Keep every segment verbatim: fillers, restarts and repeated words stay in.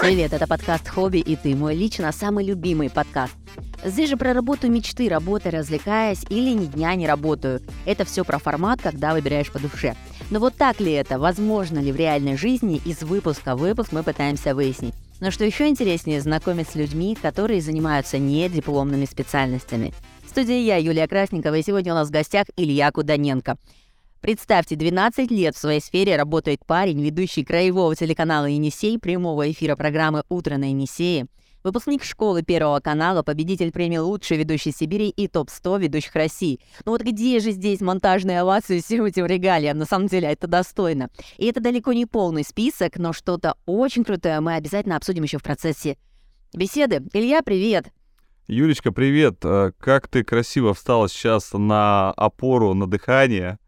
Привет, это подкаст «Хобби и ты», мой лично самый любимый подкаст. Здесь же про работу мечты, работы, развлекаясь или ни дня не работаю. Это все про формат, когда выбираешь по душе. Но вот так ли это, возможно ли в реальной жизни, из выпуска в выпуск мы пытаемся выяснить. Но что еще интереснее, знакомить с людьми, которые занимаются не дипломными специальностями. В студии я, Юлия Красникова, и сегодня у нас в гостях Илья Куданенко. Представьте, двенадцать лет в своей сфере работает парень, ведущий краевого телеканала «Енисей», прямого эфира программы «Утро на Енисее», выпускник Школы Первого канала, победитель премии «Лучший ведущий Сибири» и топ сто ведущих России. Ну вот где же здесь монтажные овации всем этим регалиям? На самом деле это достойно. И это далеко не полный список, но что-то очень крутое мы обязательно обсудим еще в процессе беседы. Илья, привет! Юлечка, привет! Как ты красиво встала сейчас на опору, на дыхание.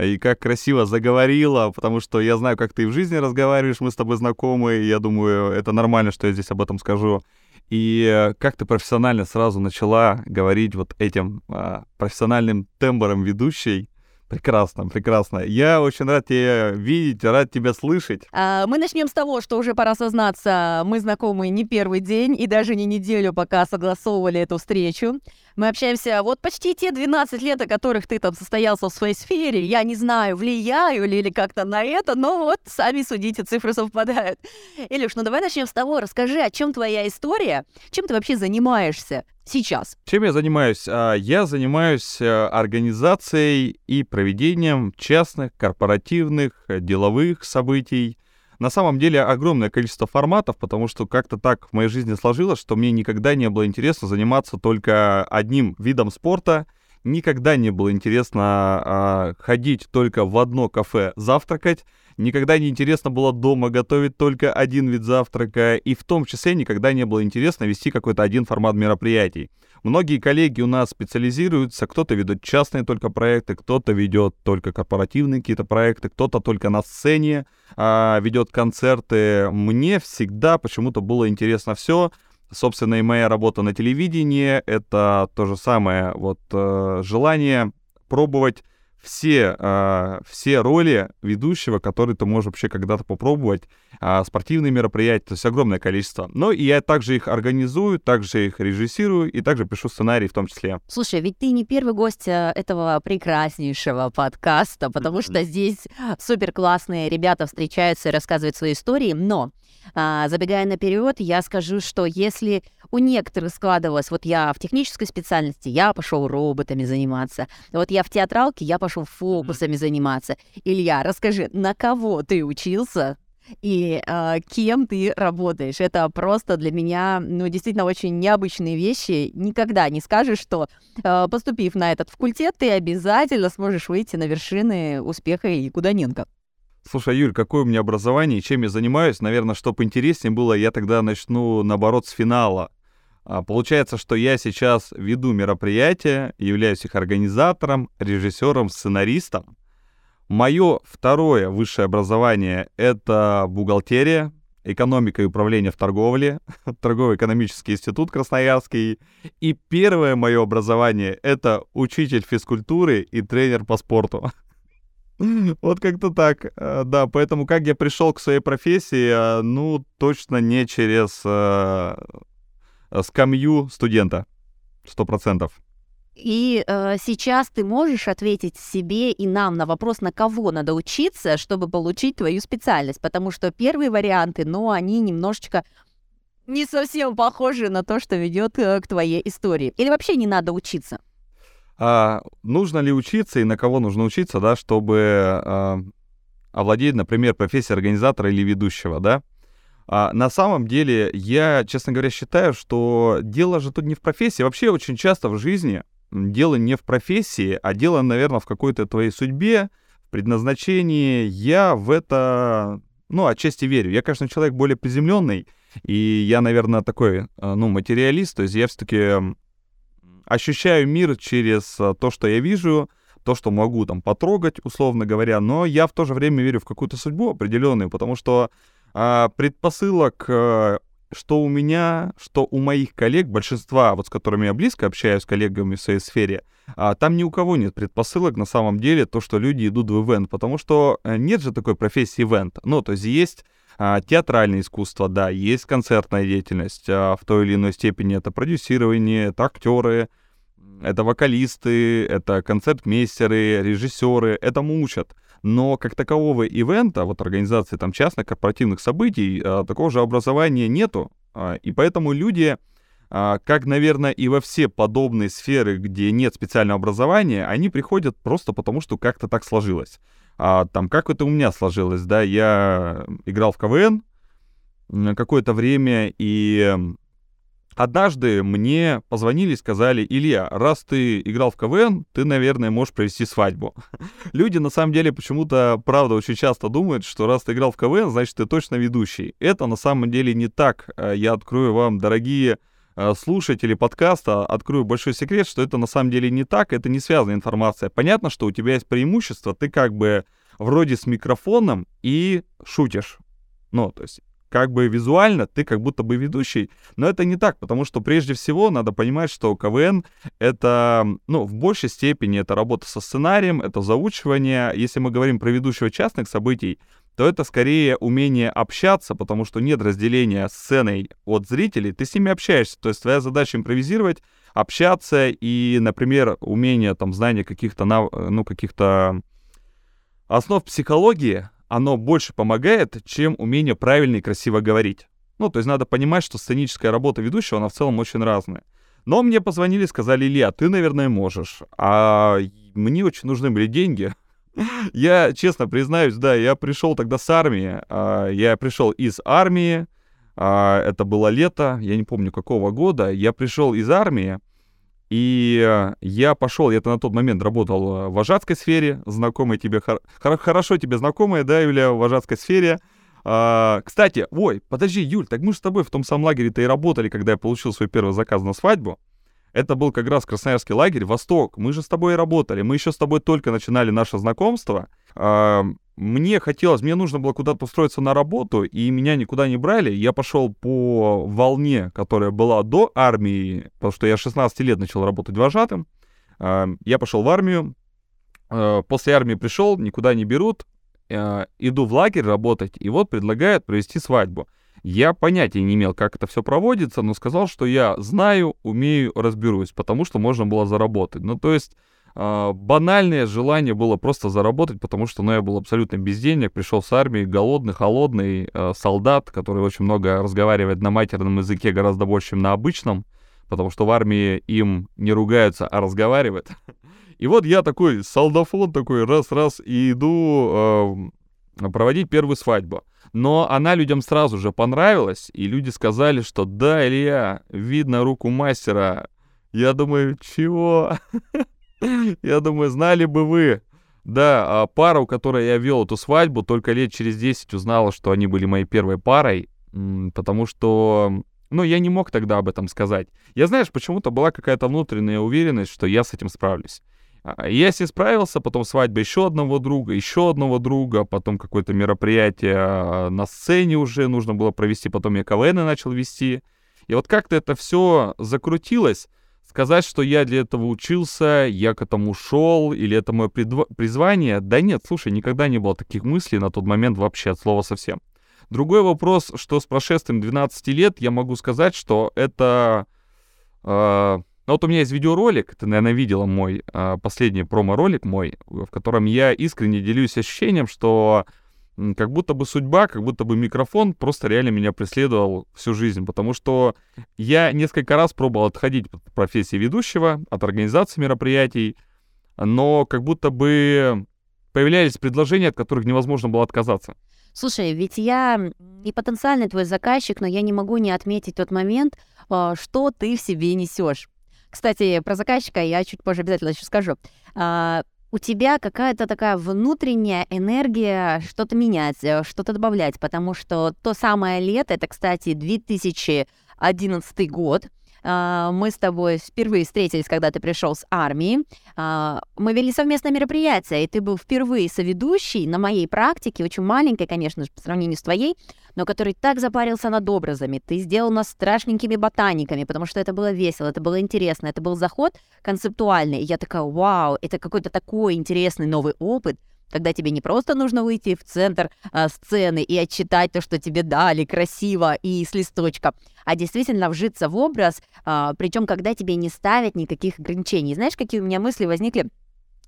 И как красиво заговорила, потому что я знаю, как ты в жизни разговариваешь, мы с тобой знакомы, и я думаю, это нормально, что я здесь об этом скажу. И как ты профессионально сразу начала говорить вот этим а, профессиональным тембром ведущей. Прекрасно, прекрасно. Я очень рад тебя видеть, рад тебя слышать. А, мы начнем с того, что уже пора сознаться, мы знакомы не первый день и даже не неделю, пока согласовывали эту встречу. Мы общаемся вот почти те двенадцать лет, о которых ты там состоялся в своей сфере. Я не знаю, влияю ли или как-то на это, но вот сами судите, цифры совпадают. Илюш, ну давай начнем с того, расскажи, о чем твоя история, чем ты вообще занимаешься сейчас? Чем я занимаюсь? Я занимаюсь организацией и проведением частных, корпоративных, деловых событий. На самом деле огромное количество форматов, потому что как-то так в моей жизни сложилось, что мне никогда не было интересно заниматься только одним видом спорта, никогда не было интересно э, ходить только в одно кафе завтракать, никогда не интересно было дома готовить только один вид завтрака, и в том числе никогда не было интересно вести какой-то один формат мероприятий. Многие коллеги у нас специализируются, кто-то ведет частные только проекты, кто-то ведет только корпоративные какие-то проекты, кто-то только на сцене э, ведет концерты. Мне всегда почему-то было интересно все. Собственно, и моя работа на телевидении — это то же самое вот, э, желание пробовать все, э, все роли ведущего, которые ты можешь вообще когда-то попробовать, э, спортивные мероприятия, то есть огромное количество. Но и я также их организую, также их режиссирую и также пишу сценарий в том числе. Слушай, ведь ты не первый гость этого прекраснейшего подкаста, потому что здесь суперклассные ребята встречаются и рассказывают свои истории, но... Забегая наперед, я скажу, что если у некоторых складывалось, вот я в технической специальности, я пошел роботами заниматься, вот я в театралке, я пошел фокусами заниматься. Илья, расскажи, на кого ты учился и э, кем ты работаешь? Это просто для меня, ну, действительно очень необычные вещи. Никогда не скажешь, что э, поступив на этот факультет, ты обязательно сможешь выйти на вершины успеха Ильи Куданенко. Слушай, Юль, какое у меня образование и чем я занимаюсь? Наверное, чтобы интереснее было, я тогда начну, наоборот, с финала. Получается, что я сейчас веду мероприятия, являюсь их организатором, режиссером, сценаристом. Мое второе высшее образование — это бухгалтерия, экономика и управление в торговле, Торгово-экономический институт красноярский. И первое мое образование — это учитель физкультуры и тренер по спорту. Вот как-то так, да, поэтому как я пришел к своей профессии, ну, точно не через э, скамью студента, сто процентов. И э, сейчас ты можешь ответить себе и нам на вопрос, на кого надо учиться, чтобы получить твою специальность, потому что первые варианты, ну, они немножечко... не совсем похожи на то, что ведет э, к твоей истории. Или вообще не надо учиться? А нужно ли учиться и на кого нужно учиться, да, чтобы а, овладеть, например, профессией организатора или ведущего, да? А, на самом деле, я, честно говоря, считаю, что дело же тут не в профессии. Вообще, очень часто в жизни дело не в профессии, а дело, наверное, в какой-то твоей судьбе, предназначении. Я в это, ну, отчасти верю. Я, конечно, человек более приземленный, и я, наверное, такой, ну, материалист, то есть я все-таки... ощущаю мир через то, что я вижу, то, что могу там потрогать, условно говоря, но я в то же время верю в какую-то судьбу определенную, потому что э, предпосылок э, что у меня, что у моих коллег, большинства, вот с которыми я близко общаюсь, с коллегами в своей сфере, там ни у кого нет предпосылок на самом деле то, что люди идут в ивент, потому что нет же такой профессии ивент. Ну, то есть есть театральное искусство, да, есть концертная деятельность, в той или иной степени это продюсирование, это актеры, это вокалисты, это концертмейстеры, режиссеры, этому учат. Но как такового ивента, вот организации там частных корпоративных событий, такого же образования нету. И поэтому люди, как, наверное, и во все подобные сферы, где нет специального образования, они приходят просто потому, что как-то так сложилось. А там как это у меня сложилось, да, я играл в КВН какое-то время, и однажды мне позвонили и сказали: Илья, раз ты играл в КВН, ты, наверное, можешь провести свадьбу. Люди, на самом деле, почему-то, правда, очень часто думают, что раз ты играл в КВН, значит, ты точно ведущий. Это, на самом деле, не так. Я открою вам, дорогие слушатели подкаста, открою большой секрет, что это, на самом деле, не так. Это не связанная информация. Понятно, что у тебя есть преимущество. Ты как бы вроде с микрофоном и шутишь. Ну, то есть как бы визуально ты как будто бы ведущий, но это не так, потому что прежде всего надо понимать, что КВН это, ну, в большей степени это работа со сценарием, это заучивание. Если мы говорим про ведущего частных событий, то это скорее умение общаться, потому что нет разделения сценой от зрителей, ты с ними общаешься, то есть твоя задача импровизировать, общаться и, например, умение, там, знание каких-то, ну, каких-то основ психологии, оно больше помогает, чем умение правильно и красиво говорить. Ну, то есть надо понимать, что сценическая работа ведущего, она в целом очень разная. Но мне позвонили, сказали: Илья, ты, наверное, можешь. А мне очень нужны были деньги. Я, честно признаюсь, да, я пришел тогда с армии. Я пришел из армии. Это было лето, я не помню какого года. Я пришел из армии. И я пошел, я-то на тот момент работал в вожатской сфере, знакомая тебе, хор... хорошо тебе знакомая, да, Юля, в вожатской сфере. А, кстати, ой, подожди, Юль, так мы же с тобой в том самом лагере-то и работали, когда я получил свой первый заказ на свадьбу. Это был как раз красноярский лагерь, Восток, мы же с тобой и работали, мы еще с тобой только начинали наше знакомство. А, мне хотелось, мне нужно было куда-то устроиться на работу, и меня никуда не брали. Я пошел по волне, которая была до армии, потому что я шестнадцать лет начал работать вожатым. Я пошел в армию, после армии пришел, никуда не берут, иду в лагерь работать, и вот предлагают провести свадьбу. Я понятия не имел, как это все проводится, но сказал, что я знаю, умею, разберусь, потому что можно было заработать. Ну, то есть банальное желание было просто заработать, потому что, ну, я был абсолютно без денег, пришел с армии, голодный, холодный э, солдат, который очень много разговаривает на матерном языке, гораздо больше, чем на обычном, потому что в армии им не ругаются, а разговаривают. И вот я такой солдафон такой раз-раз и иду э, проводить первую свадьбу. Но она людям сразу же понравилась, и люди сказали, что да, Илья, видно руку мастера. Я думаю, чего? Я думаю, знали бы вы. Да, пара, у которой я вел эту свадьбу, только лет через десять узнала, что они были моей первой парой, потому что, ну, я не мог тогда об этом сказать. Я, знаешь, почему-то была какая-то внутренняя уверенность, что я с этим справлюсь. Я с ней справился, потом свадьба еще одного друга, еще одного друга, потом какое-то мероприятие на сцене уже нужно было провести, потом я КВН начал вести. И вот как-то это все закрутилось. Сказать, что я для этого учился, я к этому шел, или это мое придво- призвание, да нет, слушай, никогда не было таких мыслей на тот момент вообще от слова совсем. Другой вопрос, что с прошествием двенадцати лет я могу сказать, что это... Э, вот у меня есть видеоролик, ты, наверное, видела мой э, последний промо-ролик мой, в котором я искренне делюсь ощущением, что как будто бы судьба, как будто бы микрофон просто реально меня преследовал всю жизнь, потому что я несколько раз пробовал отходить от профессии ведущего, от организации мероприятий, но как будто бы появлялись предложения, от которых невозможно было отказаться. Слушай, ведь я и потенциальный твой заказчик, но я не могу не отметить тот момент, что ты в себе несешь. Кстати, про заказчика я чуть позже обязательно еще скажу. У тебя какая-то такая внутренняя энергия что-то менять, что-то добавлять, потому что то самое лето, это, кстати, две тысячи одиннадцатый год, Мы с тобой впервые встретились, когда ты пришел с армии. Мы вели совместное мероприятие, и ты был впервые соведущий на моей практике, очень маленькой, конечно же, по сравнению с твоей, но который так запарился над образами. Ты сделал нас страшненькими ботаниками, потому что это было весело, это было интересно, это был заход концептуальный. И я такая, вау, это какой-то такой интересный новый опыт, когда тебе не просто нужно выйти в центр а, сцены и отчитать то, что тебе дали, красиво и с листочка, а действительно вжиться в образ, а, причем когда тебе не ставят никаких ограничений. Знаешь, какие у меня мысли возникли,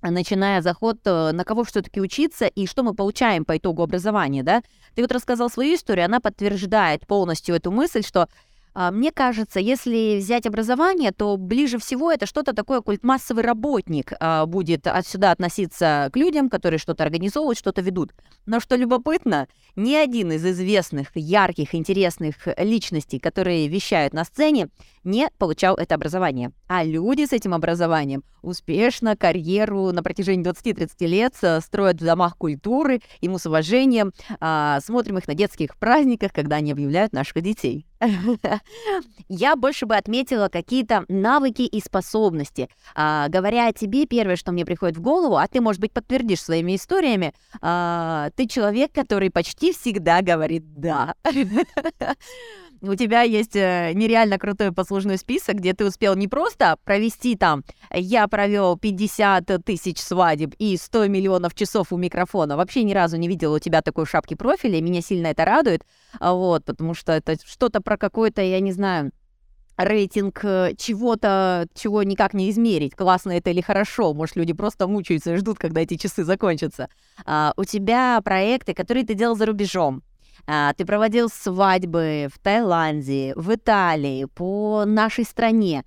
начиная заход, на кого все-таки учиться и что мы получаем по итогу образования, да? Ты вот рассказал свою историю, она подтверждает полностью эту мысль, что мне кажется, если взять образование, то ближе всего это что-то такое, культмассовый работник будет отсюда относиться к людям, которые что-то организовывают, что-то ведут. Но что любопытно, ни один из известных, ярких, интересных личностей, которые вещают на сцене, не получал это образование. А люди с этим образованием успешно карьеру на протяжении двадцати-тридцати лет строят в домах культуры, и мы с уважением смотрим их на детских праздниках, когда они объявляют наших детей. Я больше бы отметила какие-то навыки и способности. А, говоря о тебе, первое, что мне приходит в голову, а ты, может быть, подтвердишь своими историями, а, ты человек, который почти всегда говорит «да». У тебя есть нереально крутой послужной список, где ты успел не просто провести там «я провел пятьдесят тысяч свадеб и сто миллионов часов у микрофона». Вообще ни разу не видела у тебя такой шапки профиля, и меня сильно это радует, вот, потому что это что-то про какой-то, я не знаю, рейтинг чего-то, чего никак не измерить, классно это или хорошо, может, люди просто мучаются и ждут, когда эти часы закончатся. А, у тебя проекты, которые ты делал за рубежом. Ты проводил свадьбы в Таиланде, в Италии, по нашей стране.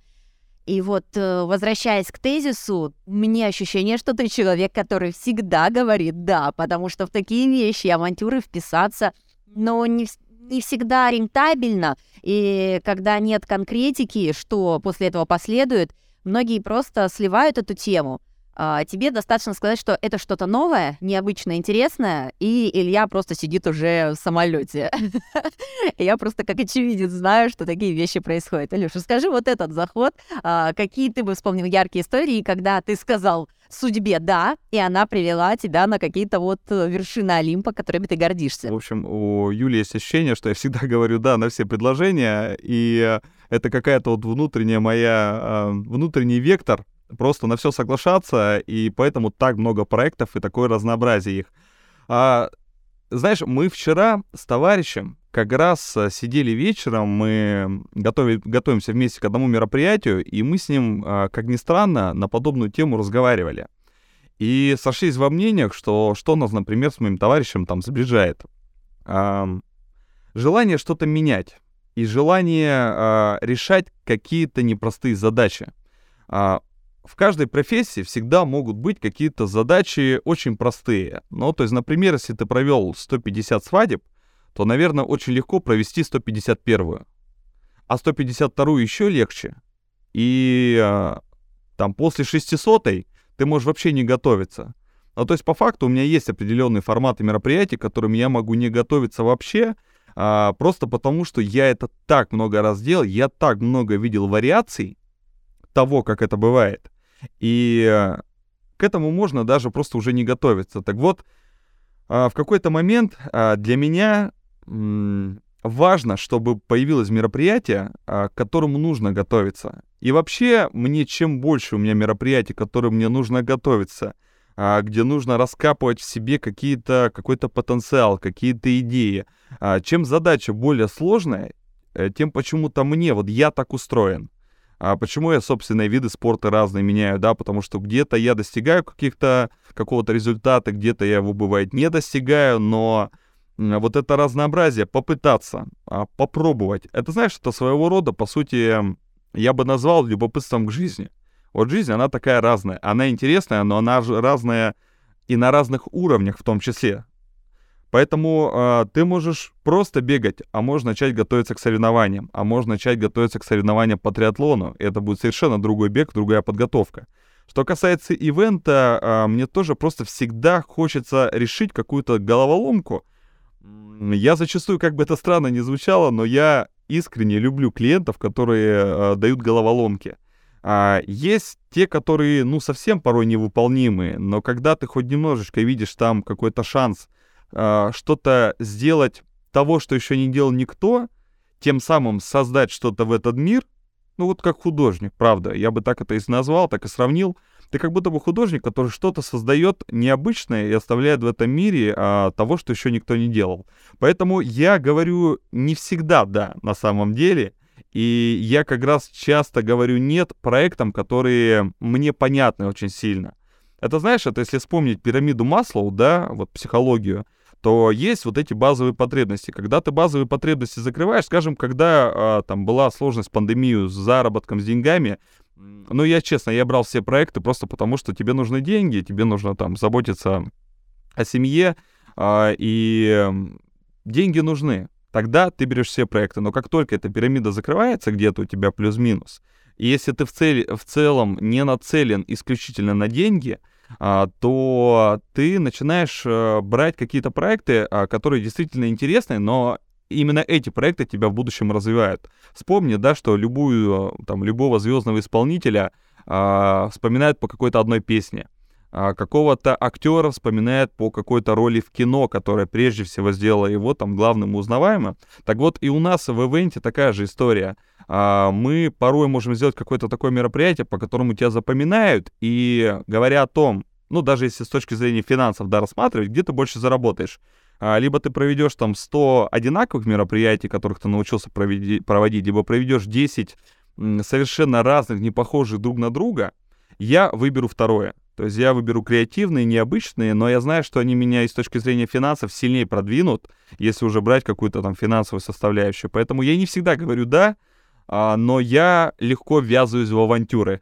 И вот, возвращаясь к тезису, у меня ощущение, что ты человек, который всегда говорит «да», потому что в такие вещи, авантюры вписаться, но не, не всегда рентабельно. И когда нет конкретики, что после этого последует, многие просто сливают эту тему. Тебе достаточно сказать, что это что-то новое, необычное, интересное, и Илья просто сидит уже в самолете. Я просто как очевидец знаю, что такие вещи происходят. Илюша, скажи вот этот заход, какие ты бы вспомнил яркие истории, когда ты сказал судьбе «да», и она привела тебя на какие-то вот вершины Олимпа, которыми ты гордишься. В общем, у Юли есть ощущение, что я всегда говорю «да» на все предложения, и это какая-то вот внутренняя моя, внутренний вектор, просто на все соглашаться, и поэтому так много проектов и такое разнообразие их. А, знаешь, мы вчера с товарищем как раз сидели вечером, мы готовили, готовимся вместе к одному мероприятию, и мы с ним, как ни странно, на подобную тему разговаривали. И сошлись во мнениях, что, что нас, например, с моим товарищем там сближает. А, желание что-то менять и желание а, решать какие-то непростые задачи. А, В каждой профессии всегда могут быть какие-то задачи очень простые. Ну, то есть, например, если ты провел сто пятьдесят свадеб, то, наверное, очень легко провести сто пятьдесят первую. А сто пятьдесят вторую еще легче. И там после шестисотой ты можешь вообще не готовиться. Ну, то есть, по факту, у меня есть определенные форматы мероприятий, к которым я могу не готовиться вообще, а, просто потому, что я это так много раз делал, я так много видел вариаций того, как это бывает. И к этому можно даже просто уже не готовиться. Так вот, в какой-то момент для меня важно, чтобы появилось мероприятие, к которому нужно готовиться. И вообще, мне чем больше у меня мероприятий, к которым мне нужно готовиться, где нужно раскапывать в себе какие-то, какой-то потенциал, какие-то идеи, чем задача более сложная, тем почему-то мне, вот я так устроен. А почему я, собственно, и виды спорта разные меняю, да, потому что где-то я достигаю каких-то, какого-то результата, где-то я его, бывает, не достигаю, но вот это разнообразие, попытаться, попробовать, это, знаешь, это своего рода, по сути, я бы назвал любопытством к жизни. Вот жизнь, она такая разная, она интересная, но она же разная и на разных уровнях в том числе. Поэтому э, ты можешь просто бегать, а можешь начать готовиться к соревнованиям, а можешь начать готовиться к соревнованиям по триатлону. Это будет совершенно другой бег, другая подготовка. Что касается ивента, э, мне тоже просто всегда хочется решить какую-то головоломку. Я зачастую, как бы это странно ни звучало, но я искренне люблю клиентов, которые э, дают головоломки. А есть те, которые, ну, совсем порой невыполнимые, но когда ты хоть немножечко видишь там какой-то шанс э, что-то сделать того, что еще не делал никто, тем самым создать что-то в этот мир, ну, вот как художник, правда, я бы так это и назвал, так и сравнил. Ты как будто бы художник, который что-то создает необычное и оставляет в этом мире а, того, что еще никто не делал. Поэтому я говорю не всегда «да» на самом деле, и я как раз часто говорю «нет» проектам, которые мне понятны очень сильно. Это, знаешь, это если вспомнить пирамиду Маслоу, да, вот психологию, то есть вот эти базовые потребности. Когда ты базовые потребности закрываешь, скажем, когда а, там была сложность с пандемией, с заработком, с деньгами, ну, я честно, я брал все проекты просто потому, что тебе нужны деньги, тебе нужно там заботиться о семье, а, и деньги нужны. Тогда ты берешь все проекты. Но как только эта пирамида закрывается где-то у тебя плюс-минус, и если ты в, цель, в целом не нацелен исключительно на деньги, а, то ты начинаешь а, брать какие-то проекты, а, которые действительно интересны, но... Именно эти проекты тебя в будущем развивают. Вспомни, да, что любую, там, любого звездного исполнителя э, вспоминают по какой-то одной песне. А какого-то актера вспоминают по какой-то роли в кино, которая прежде всего сделала его там главным и узнаваемым. Так вот, и у нас в ивенте такая же история. А, мы порой можем сделать какое-то такое мероприятие, по которому тебя запоминают, и говоря о том, ну, даже если с точки зрения финансов, да, рассматривать, где ты больше заработаешь. Либо ты проведешь там сто одинаковых мероприятий, которых ты научился проведи, проводить, либо проведешь десять совершенно разных, не похожих друг на друга, я выберу второе. То есть я выберу креативные, необычные, но я знаю, что они меня и с точки зрения финансов сильнее продвинут, если уже брать какую-то там финансовую составляющую. Поэтому я не всегда говорю «да», но я легко ввязываюсь в авантюры,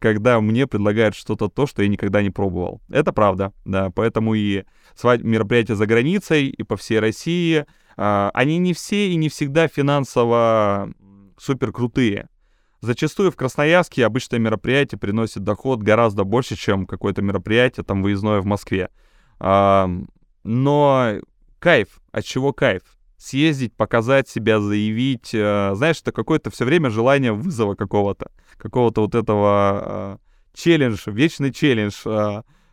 когда мне предлагают что-то то, что я никогда не пробовал. Это правда, да, поэтому и мероприятия за границей, и по всей России, а, они не все и не всегда финансово суперкрутые. Зачастую в Красноярске обычное мероприятие приносит доход гораздо больше, чем какое-то мероприятие там выездное в Москве. А, но кайф, от чего кайф? Съездить, показать себя, заявить. Знаешь, это какое-то все время желание вызова какого-то. Какого-то вот этого челлендж, вечный челлендж.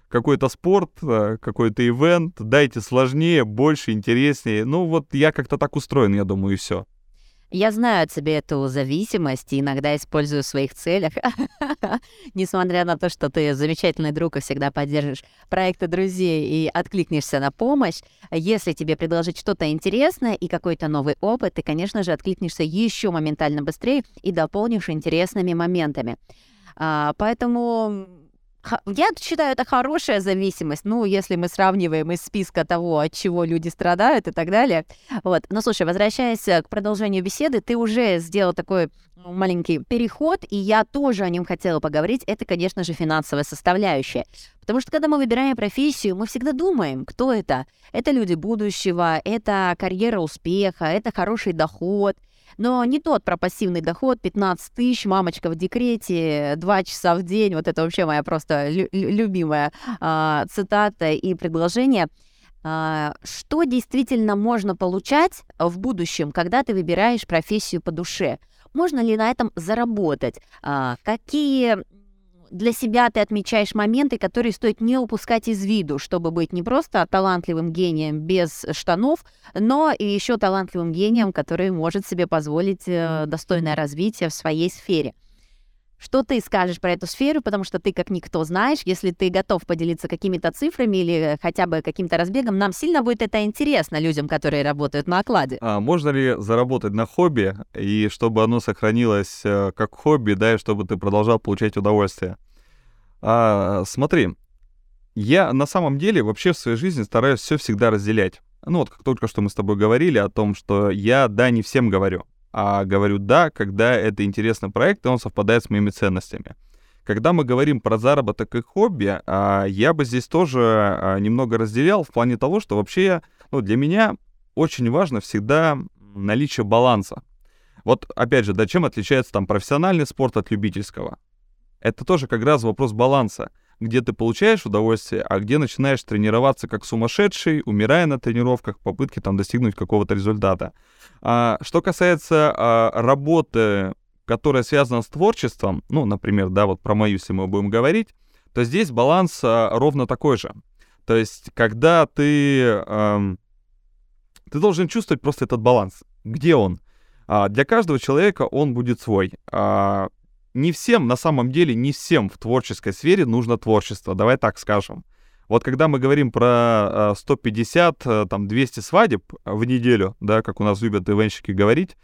Какой-то спорт, какой-то ивент. Дайте сложнее, больше, интереснее. Ну вот я как-то так устроен, я думаю, и все. Я знаю о тебе эту зависимость и иногда использую в своих целях. Несмотря на то, что ты замечательный друг и всегда поддержишь проекты друзей и откликнешься на помощь, если тебе предложить что-то интересное и какой-то новый опыт, ты, конечно же, откликнешься еще моментально быстрее и дополнишь интересными моментами. А, поэтому... Я считаю, это хорошая зависимость, ну, если мы сравниваем из списка того, от чего люди страдают и так далее. Вот. Но, слушай, возвращаясь к продолжению беседы, ты уже сделал такой маленький переход, и я тоже о нем хотела поговорить. Это, конечно же, финансовая составляющая. Потому что, когда мы выбираем профессию, мы всегда думаем, кто это. Это люди будущего, это карьера успеха, это хороший доход. Но не тот про пассивный доход, пятнадцать тысяч, мамочка в декрете, два часа в день. Вот это вообще моя просто лю- любимая э, цитата и предложение. Э, что действительно можно получать в будущем, когда ты выбираешь профессию по душе? Можно ли на этом заработать? Э, какие для себя ты отмечаешь моменты, которые стоит не упускать из виду, чтобы быть не просто талантливым гением без штанов, но и еще талантливым гением, который может себе позволить достойное развитие в своей сфере. Что ты скажешь про эту сферу, потому что ты как никто знаешь, если ты готов поделиться какими-то цифрами или хотя бы каким-то разбегом, нам сильно будет это интересно, людям, которые работают на окладе. А можно ли заработать на хобби, и чтобы оно сохранилось как хобби, да, и чтобы ты продолжал получать удовольствие? А, смотри, я на самом деле вообще в своей жизни стараюсь все всегда разделять. Ну вот как только что мы с тобой говорили о том, что я да не всем говорю, а говорю да, когда это интересный проект, и он совпадает с моими ценностями. Когда мы говорим про заработок и хобби, а, я бы здесь тоже а, немного разделял в плане того, что вообще ну, для меня очень важно всегда наличие баланса. Вот опять же, да, чем отличается там профессиональный спорт от любительского? Это тоже как раз вопрос баланса. где ты получаешь удовольствие, а где начинаешь тренироваться как сумасшедший, умирая на тренировках, в попытке там достигнуть какого-то результата. А, что касается а, работы, которая связана с творчеством, ну, например, да, вот про мою, если мы будем говорить, то здесь баланс а, ровно такой же. То есть, когда ты... А, ты должен чувствовать просто этот баланс. Где он? А, для каждого человека он будет свой. А, не всем, на самом деле, не всем в творческой сфере нужно творчество. Давай так скажем. Вот когда мы говорим про сто пятьдесят, там, двести свадеб в неделю, да, как у нас любят ивенщики говорить,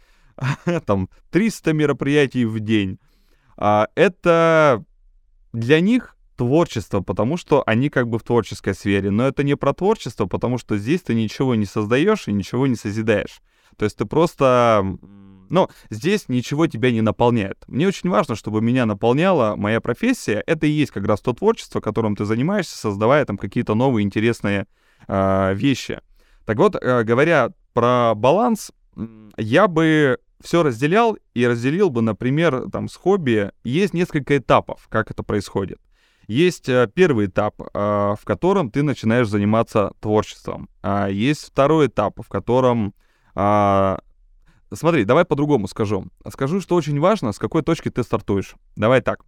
там, триста мероприятий в день, это для них творчество, потому что они как бы в творческой сфере. Но это не про творчество, потому что здесь ты ничего не создаешь и ничего не созидаешь. То есть ты просто... Но здесь ничего тебя не наполняет. Мне очень важно, чтобы меня наполняла моя профессия. Это и есть как раз то творчество, которым ты занимаешься, создавая там какие-то новые интересные э, вещи. Так вот, э, говоря про баланс, я бы все разделял и разделил бы, например, там с хобби. Есть несколько этапов, как это происходит. Есть э, первый этап, э, в котором ты начинаешь заниматься творчеством. А есть второй этап, в котором... Э, Смотри, давай по-другому скажу. Скажу, что очень важно, с какой точки ты стартуешь. Давай так.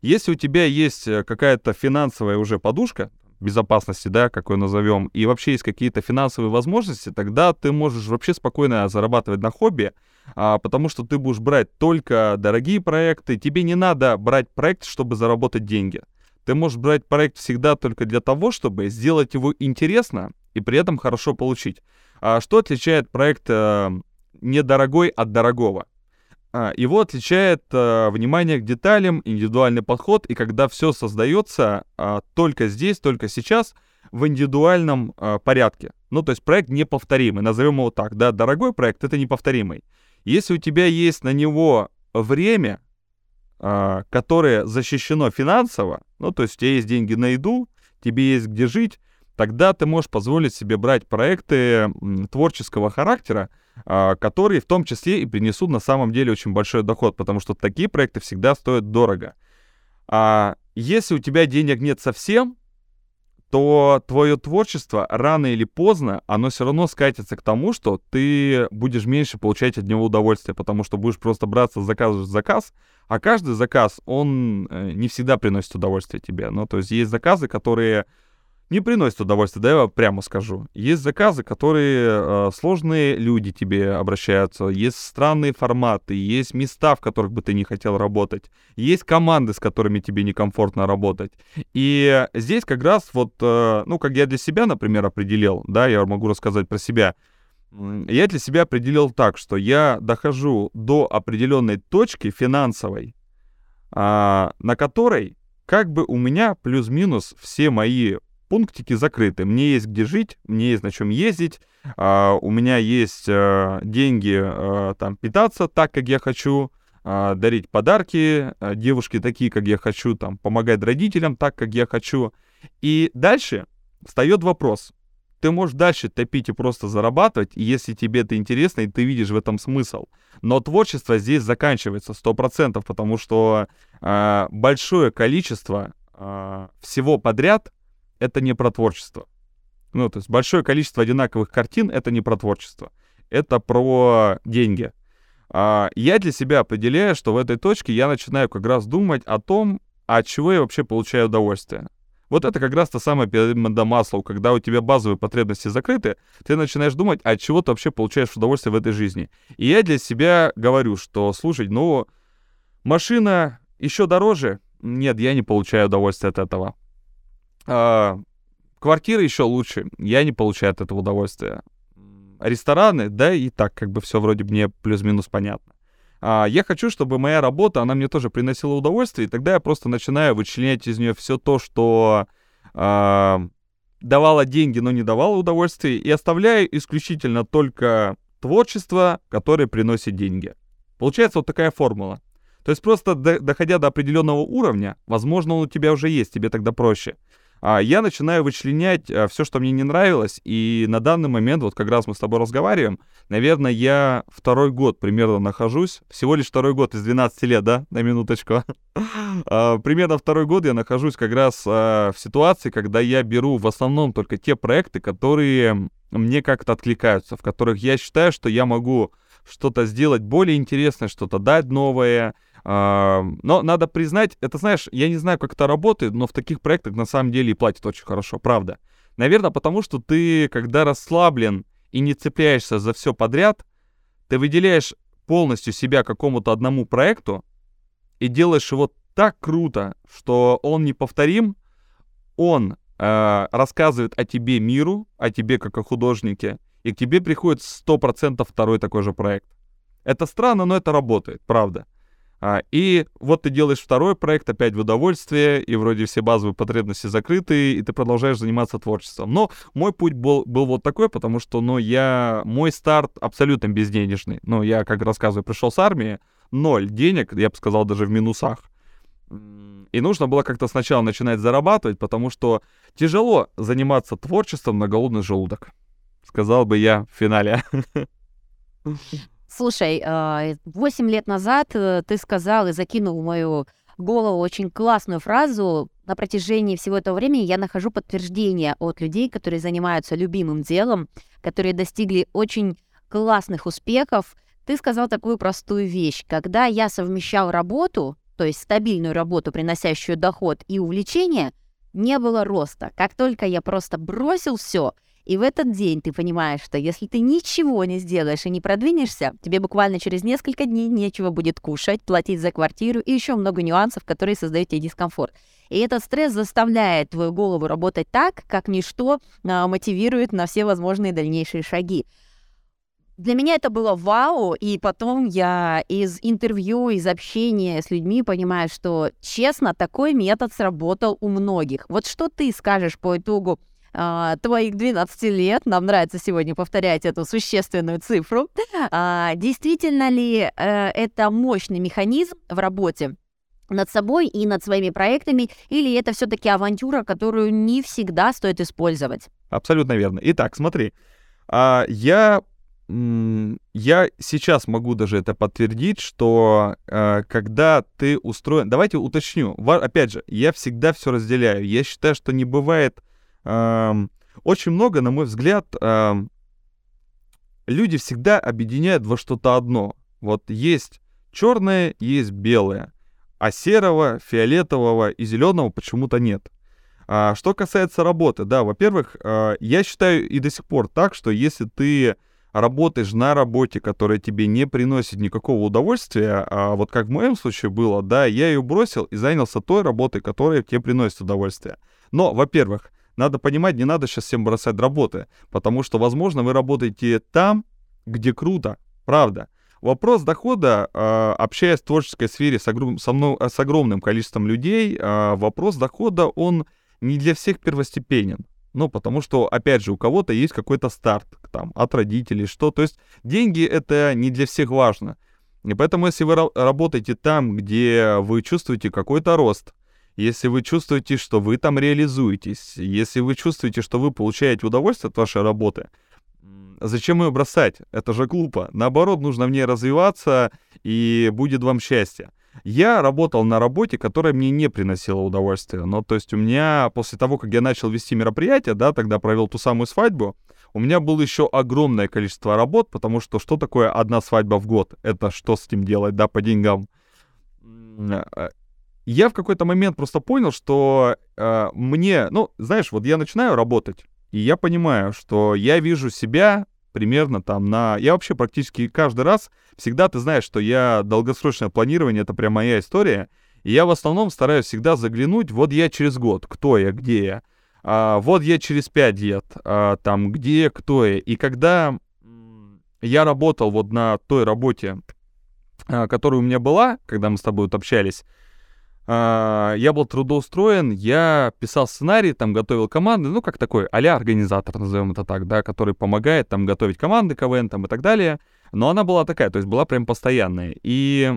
Если у тебя есть какая-то финансовая уже подушка безопасности, да, как ее назовем, и вообще есть какие-то финансовые возможности, тогда ты можешь вообще спокойно зарабатывать на хобби, а, потому что ты будешь брать только дорогие проекты. Тебе не надо брать проект, чтобы заработать деньги. Ты можешь брать проект всегда только для того, чтобы сделать его интересно и при этом хорошо получить. А что отличает проект... недорогой от дорогого. Его отличает э, внимание к деталям, индивидуальный подход, и когда все создается э, только здесь, только сейчас, в индивидуальном э, порядке. Ну, то есть проект неповторимый, назовем его так, да, дорогой проект — это неповторимый. Если у тебя есть на него время, э, которое защищено финансово, ну, то есть у тебя есть деньги на еду, тебе есть где жить, тогда ты можешь позволить себе брать проекты творческого характера, которые в том числе и принесут на самом деле очень большой доход, потому что такие проекты всегда стоят дорого. А если у тебя денег нет совсем, то твое творчество рано или поздно, оно все равно скатится к тому, что ты будешь меньше получать от него удовольствие, потому что будешь просто браться заказ за заказ, а каждый заказ, он не всегда приносит удовольствие тебе. Ну, то есть есть заказы, которые... не приносит удовольствия, да, я прямо скажу. Есть заказы, которые э, сложные люди тебе обращаются, есть странные форматы, есть места, в которых бы ты не хотел работать, есть команды, с которыми тебе некомфортно работать. И здесь как раз вот, э, ну, как я для себя, например, определил, да, я могу рассказать про себя. Я для себя определил так, что я дохожу до определенной точки финансовой, э, на которой как бы у меня плюс-минус все мои пунктики закрыты. Мне есть где жить, мне есть на чем ездить, а, у меня есть а, деньги а, там питаться так, как я хочу, а, дарить подарки а, девушке такие, как я хочу, там, помогать родителям так, как я хочу. И дальше встает вопрос. Ты можешь дальше топить и просто зарабатывать, если тебе это интересно, и ты видишь в этом смысл. Но творчество здесь заканчивается сто процентов, потому что а, большое количество а, всего подряд — это не про творчество. Ну, то есть большое количество одинаковых картин — это не про творчество. Это про деньги. А, я для себя определяю, что в этой точке я начинаю как раз думать о том, от чего я вообще получаю удовольствие. Вот это как раз та самая пирамида Маслоу, когда у тебя базовые потребности закрыты, ты начинаешь думать, от чего ты вообще получаешь удовольствие в этой жизни. И я для себя говорю, что, слушай, ну, машина еще дороже? Нет, я не получаю удовольствия от этого. А, квартиры еще лучше, я не получаю от этого удовольствия. Рестораны, да, и так как бы все вроде мне плюс-минус понятно. А, я хочу, чтобы моя работа, она мне тоже приносила удовольствие, и тогда я просто начинаю вычленять из нее все то, что а, давало деньги, но не давало удовольствия, и оставляю исключительно только творчество, которое приносит деньги. Получается вот такая формула. То есть просто доходя до определенного уровня, возможно, он у тебя уже есть, тебе тогда проще. я начинаю вычленять все, что мне не нравилось, и на данный момент, вот как раз мы с тобой разговариваем, наверное, я второй год примерно нахожусь, всего лишь второй год из двенадцати лет, да, на минуточку, примерно второй год я нахожусь как раз в ситуации, когда я беру в основном только те проекты, которые мне как-то откликаются, в которых я считаю, что я могу что-то сделать более интересное, что-то дать новое. Но надо признать, это, знаешь, я не знаю, как это работает, но в таких проектах на самом деле и платят очень хорошо, правда. Наверное, потому что ты, когда расслаблен и не цепляешься за все подряд, ты выделяешь полностью себя какому-то одному проекту и делаешь его так круто, что он неповторим, он э, рассказывает о тебе миру, о тебе как о художнике, и к тебе приходит сто процентов второй такой же проект. Это странно, но это работает, правда. А, и вот ты делаешь второй проект опять в удовольствие, и вроде все базовые потребности закрыты, и ты продолжаешь заниматься творчеством. Но мой путь был, был вот такой, потому что, ну, я... Мой старт абсолютно безденежный. Ну, я, как рассказываю, пришел с армии, ноль денег, я бы сказал, даже в минусах. И нужно было как-то сначала начинать зарабатывать, потому что тяжело заниматься творчеством на голодный желудок. Сказал бы я в финале. Слушай, восемь лет назад ты сказал и закинул в мою голову очень классную фразу. На протяжении всего этого времени я нахожу подтверждение от людей, которые занимаются любимым делом, которые достигли очень классных успехов. Ты сказал такую простую вещь. Когда я совмещал работу, то есть стабильную работу, приносящую доход, и увлечение, не было роста. Как только я просто бросил все, и в этот день ты понимаешь, что если ты ничего не сделаешь и не продвинешься, тебе буквально через несколько дней нечего будет кушать, платить за квартиру и еще много нюансов, которые создают тебе дискомфорт. И этот стресс заставляет твою голову работать так, как ничто а, мотивирует на все возможные дальнейшие шаги. Для меня это было вау, и потом я из интервью, из общения с людьми понимаю, что, честно, такой метод сработал у многих. Вот что ты скажешь по итогу твоих двенадцати лет, нам нравится сегодня повторять эту существенную цифру, действительно ли это мощный механизм в работе над собой и над своими проектами, или это все-таки авантюра, которую не всегда стоит использовать? Абсолютно верно. Итак, смотри, я, я сейчас могу даже это подтвердить, что когда ты устроен... Давайте уточню. Опять же, я всегда все разделяю. Я считаю, что не бывает... Очень много, на мой взгляд, люди всегда объединяют во что-то одно. Вот есть черное, есть белое, а серого, фиолетового и зеленого почему-то нет. Что касается работы, да, во-первых, я считаю и до сих пор так, что если ты работаешь на работе, которая тебе не приносит никакого удовольствия, а вот как в моем случае было, да, я ее бросил и занялся той работой, которая тебе приносит удовольствие. Но, во-первых, надо понимать, не надо сейчас всем бросать работы, потому что, возможно, вы работаете там, где круто, правда. Вопрос дохода, общаясь в творческой сфере с, огром... со мной... с огромным количеством людей, вопрос дохода, он не для всех первостепенен. Ну, потому что, опять же, у кого-то есть какой-то старт там, от родителей, что. То есть деньги — это не для всех важно. И поэтому, если вы работаете там, где вы чувствуете какой-то рост, если вы чувствуете, что вы там реализуетесь, если вы чувствуете, что вы получаете удовольствие от вашей работы, зачем ее бросать? Это же глупо. Наоборот, нужно в ней развиваться, и будет вам счастье. Я работал на работе, которая мне не приносила удовольствия. Но, то есть у меня, после того, как я начал вести мероприятие, да, тогда провел ту самую свадьбу, у меня было еще огромное количество работ, потому что что такое одна свадьба в год? Это что с этим делать, да, по деньгам? Я в какой-то момент просто понял, что э, мне, ну, знаешь, вот я начинаю работать, и я понимаю, что я вижу себя примерно там на... Я вообще практически каждый раз, всегда ты знаешь, что я долгосрочное планирование, это прям моя история, и я в основном стараюсь всегда заглянуть, вот я через год, кто я, где я, а, вот я через пять лет, а, там, где, кто я. И когда я работал вот на той работе, а, которая у меня была, когда мы с тобой вот общались, я был трудоустроен, я писал сценарий, там готовил команды, ну как такой а-ля организатор, назовем это так, да, который помогает там готовить команды КВН там и так далее. Но она была такая, то есть была прям постоянная. И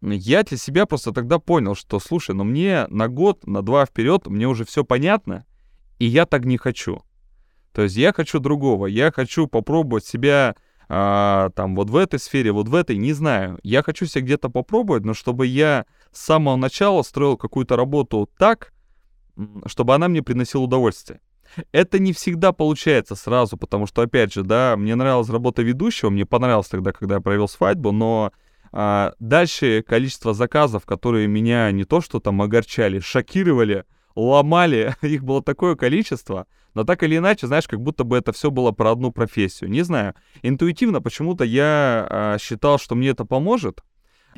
я для себя просто тогда понял, что слушай, ну мне на год, на два вперед, мне уже все понятно, И я так не хочу. То есть я хочу другого. Я хочу попробовать себя а, там вот в этой сфере, вот в этой, не знаю. Я хочу себя где-то попробовать, но чтобы я с самого начала строил какую-то работу так, чтобы она мне приносила удовольствие. Это не всегда получается сразу, потому что, опять же, да, мне нравилась работа ведущего, мне понравилось тогда, когда я провел свадьбу, но а, дальше количество заказов, которые меня не то что там огорчали, шокировали, ломали, их было такое количество, но так или иначе, знаешь, как будто бы это все было про одну профессию. Не знаю, интуитивно почему-то я а, считал, что мне это поможет,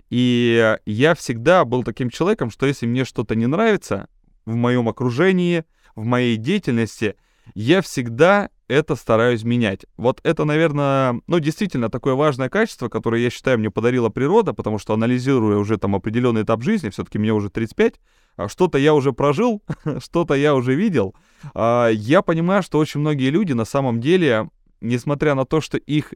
и я всегда был таким человеком, что если мне что-то не нравится в моем окружении, в моей деятельности, я всегда это стараюсь менять. Вот это, наверное, ну, действительно такое важное качество, которое, я считаю, мне подарила природа, потому что, анализируя уже там определенный этап жизни, все-таки мне уже тридцать пять, что-то я уже прожил, что-то я уже видел. Я понимаю, что очень многие люди на самом деле, несмотря на то, что их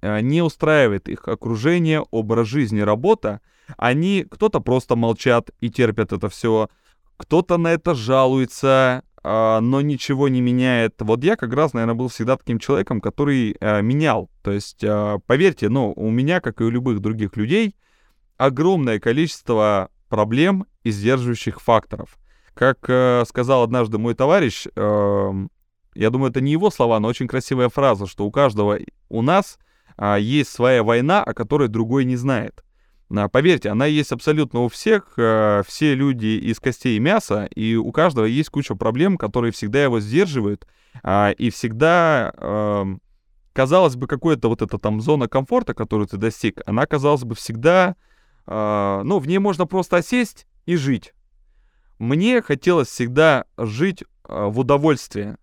не устраивает их окружение, образ жизни, работа, они кто-то просто молчат и терпят это все, кто-то на это жалуется, но ничего не меняет. Вот я как раз, наверное, был всегда таким человеком, который э, менял. То есть, э, поверьте, ну, у меня, как и у любых других людей, огромное количество проблем и сдерживающих факторов. Как э, сказал однажды мой товарищ, э, я думаю, это не его слова, но очень красивая фраза, что у каждого у нас э, есть своя война, о которой другой не знает. Поверьте, она есть абсолютно у всех, все люди из костей и мяса, и у каждого есть куча проблем, которые всегда его сдерживают, и всегда, казалось бы, какая-то вот эта там зона комфорта, которую ты достиг, она, казалось бы, всегда, ну, в ней можно просто осесть и жить. Мне хотелось всегда жить в удовольствии,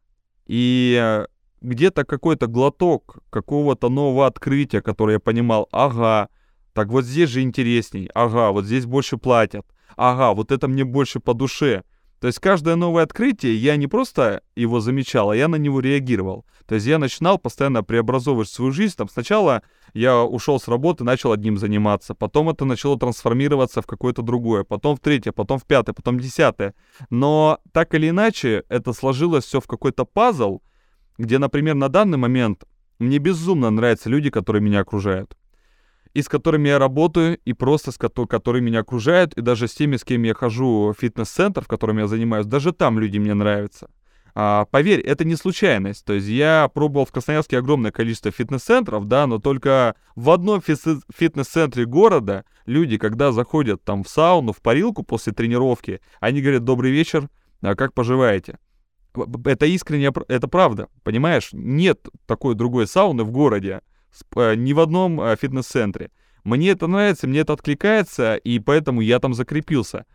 и где-то какой-то глоток какого-то нового открытия, которое я понимал, ага, так вот здесь же интересней, ага, вот здесь больше платят, ага, вот это мне больше по душе. То есть каждое новое открытие, я не просто его замечал, а я на него реагировал. То есть я начинал постоянно преобразовывать свою жизнь. Там сначала я ушел с работы, начал одним заниматься, потом это начало трансформироваться в какое-то другое, потом в третье, потом в пятое, потом в десятое. Но так или иначе это сложилось все в какой-то пазл, где, например, на данный момент мне безумно нравятся люди, которые меня окружают. И с которыми я работаю, и просто с которыми меня окружают, и даже с теми, с кем я хожу в фитнес-центр, в котором я занимаюсь, даже там люди мне нравятся. А, поверь, это не случайность. То есть я пробовал в Красноярске огромное количество фитнес-центров, да, но только в одном фитнес-центре города люди, когда заходят там в сауну, в парилку после тренировки, они говорят: «Добрый вечер, а как поживаете?» Это искренне, это правда, понимаешь? Нет такой другой сауны в городе, ни в одном фитнес-центре. Мне это нравится, мне это откликается, и поэтому я там закрепился.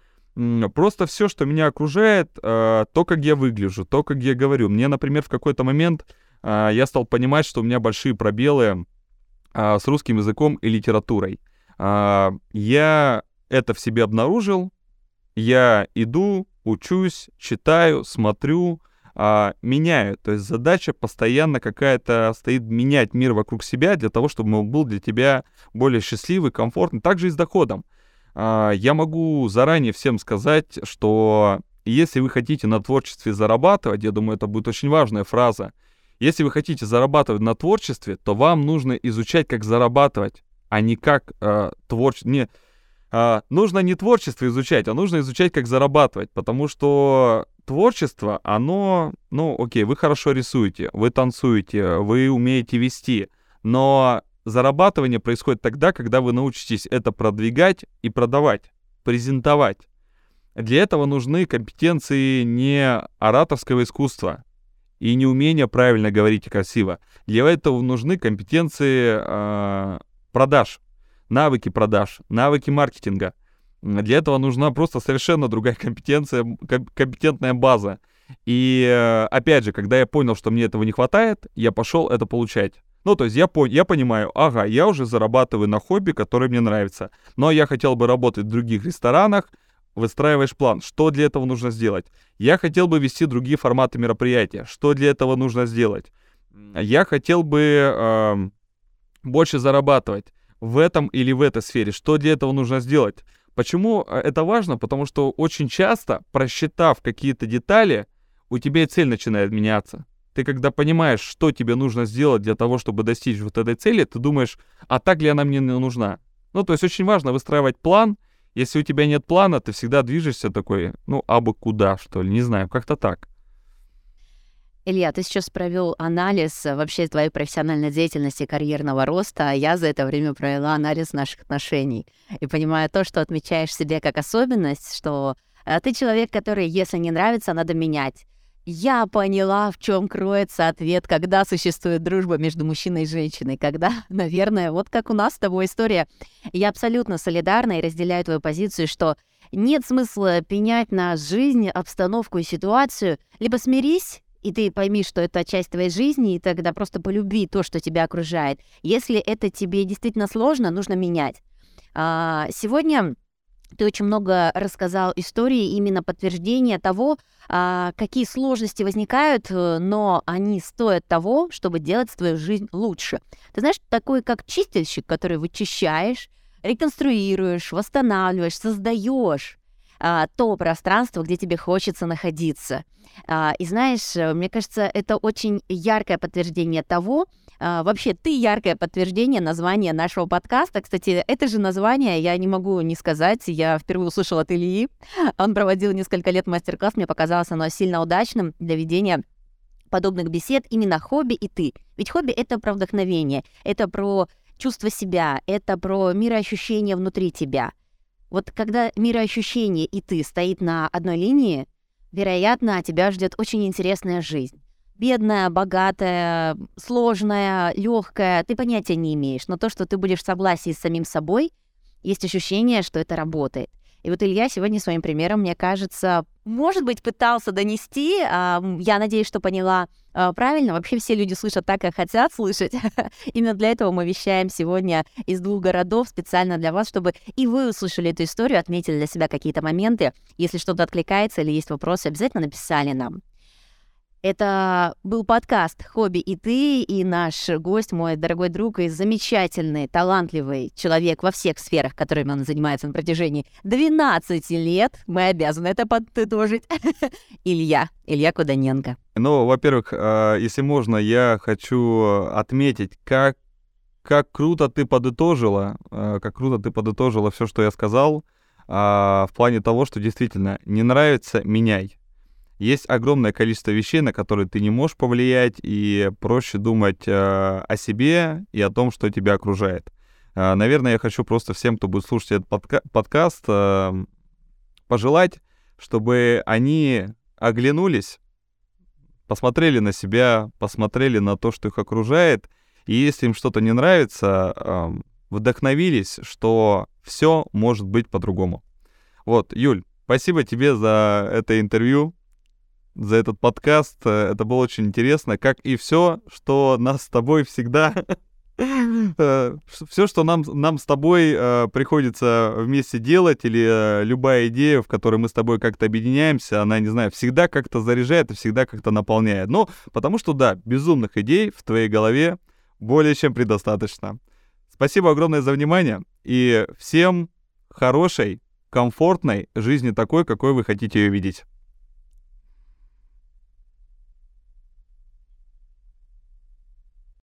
Просто все, что меня окружает, то, как я выгляжу, то, как я говорю. Мне, например, в какой-то момент я стал понимать, что у меня большие пробелы с русским языком и литературой. Я это в себе обнаружил. Я иду, учусь, читаю, смотрю, меняю. То есть задача постоянно какая-то стоит — менять мир вокруг себя для того, чтобы он был для тебя более счастливый, комфортный. Также и с доходом. Я могу заранее всем сказать, что если вы хотите на творчестве зарабатывать, я думаю, это будет очень важная фраза, если вы хотите зарабатывать на творчестве, то вам нужно изучать, как зарабатывать, а не как э, творчество. Не... Э, нужно не творчество изучать, а нужно изучать, как зарабатывать, потому что творчество, оно, ну, окей, вы хорошо рисуете, вы танцуете, вы умеете вести, но зарабатывание происходит тогда, когда вы научитесь это продвигать и продавать, презентовать. Для этого нужны компетенции не ораторского искусства и не умение правильно говорить и красиво. Для этого нужны компетенции э, продаж, навыки продаж, навыки маркетинга. Для этого нужна просто совершенно другая компетенция, компетентная база. И, опять же, когда я понял, что мне этого не хватает, я пошел это получать. Ну, то есть я, пон- я понимаю, ага, я уже зарабатываю на хобби, которое мне нравится. Но я хотел бы работать в других ресторанах. Выстраиваешь план, что для этого нужно сделать. Я хотел бы вести другие форматы мероприятия. Что для этого нужно сделать? Я хотел бы э- больше зарабатывать в этом или в этой сфере. Что для этого нужно сделать? Почему это важно? Потому что очень часто, просчитав какие-то детали, у тебя и цель начинает меняться. Ты когда понимаешь, что тебе нужно сделать для того, чтобы достичь вот этой цели, ты думаешь, а так ли она мне нужна? Ну, то есть очень важно выстраивать план. Если у тебя нет плана, ты всегда движешься такой, ну, абы куда, что ли, не знаю, как-то так. Илья, ты сейчас провел анализ вообще твоей профессиональной деятельности, карьерного роста, а я за это время провела анализ наших отношений. И понимаю то, что отмечаешь себе как особенность, что ты человек, который, если не нравится, надо менять. Я поняла, в чем кроется ответ, когда существует дружба между мужчиной и женщиной, когда, наверное, вот как у нас с тобой история. Я абсолютно солидарна и разделяю твою позицию, что нет смысла пенять на жизнь, обстановку и ситуацию. Либо смирись, и ты пойми, что это часть твоей жизни, и тогда просто полюби то, что тебя окружает. Если это тебе действительно сложно, нужно менять. А, сегодня... Ты очень много рассказал истории, именно подтверждения того, какие сложности возникают, но они стоят того, чтобы делать свою жизнь лучше. Ты знаешь, такой как чистильщик, который вычищаешь, реконструируешь, восстанавливаешь, создаешь то пространство, где тебе хочется находиться. И знаешь, мне кажется, это очень яркое подтверждение того, вообще, ты яркое подтверждение названия нашего подкаста. Кстати, это же название я не могу не сказать. Я впервые услышала от Ильи. Он проводил несколько лет мастер-класс. Мне показалось оно сильно удачным для ведения подобных бесед. Именно хобби и ты. Ведь хобби — это про вдохновение, это про чувство себя, это про мироощущение внутри тебя. Вот когда мироощущение и ты стоит на одной линии, вероятно, тебя ждет очень интересная жизнь. Бедная, богатая, сложная, легкая, ты понятия не имеешь. Но то, что ты будешь в согласии с самим собой, есть ощущение, что это работает. И вот Илья сегодня своим примером, мне кажется, может быть, пытался донести. Я надеюсь, что поняла правильно. Вообще все люди слышат так, как хотят слышать. Именно для этого мы вещаем сегодня из двух городов специально для вас, чтобы и вы услышали эту историю, отметили для себя какие-то моменты. Если что-то откликается или есть вопросы, обязательно написали нам. Это был подкаст «Хобби и ты», и наш гость, мой дорогой друг и замечательный, талантливый человек во всех сферах, которыми он занимается на протяжении двенадцати лет, мы обязаны это подытожить, Илья, Илья Куданенко. Ну, во-первых, если можно, я хочу отметить, как, как круто ты подытожила, как круто ты подытожила все, что я сказал, в плане того, что действительно не нравится — меняй. Есть огромное количество вещей, на которые ты не можешь повлиять, и проще думать э, о себе и о том, что тебя окружает. Э, наверное, я хочу просто всем, кто будет слушать этот подка- подкаст, э, пожелать, чтобы они оглянулись, посмотрели на себя, посмотрели на то, что их окружает, и если им что-то не нравится, э, вдохновились, что все может быть по-другому. Вот, Юль, спасибо тебе за это интервью, за этот подкаст. Это было очень интересно, как и все, что нас с тобой всегда... все, что нам, нам с тобой приходится вместе делать, или любая идея, в которой мы с тобой как-то объединяемся, она, не знаю, всегда как-то заряжает и всегда как-то наполняет. Ну, потому что, да, безумных идей в твоей голове более чем предостаточно. Спасибо огромное за внимание, и всем хорошей, комфортной жизни такой, какой вы хотите ее видеть.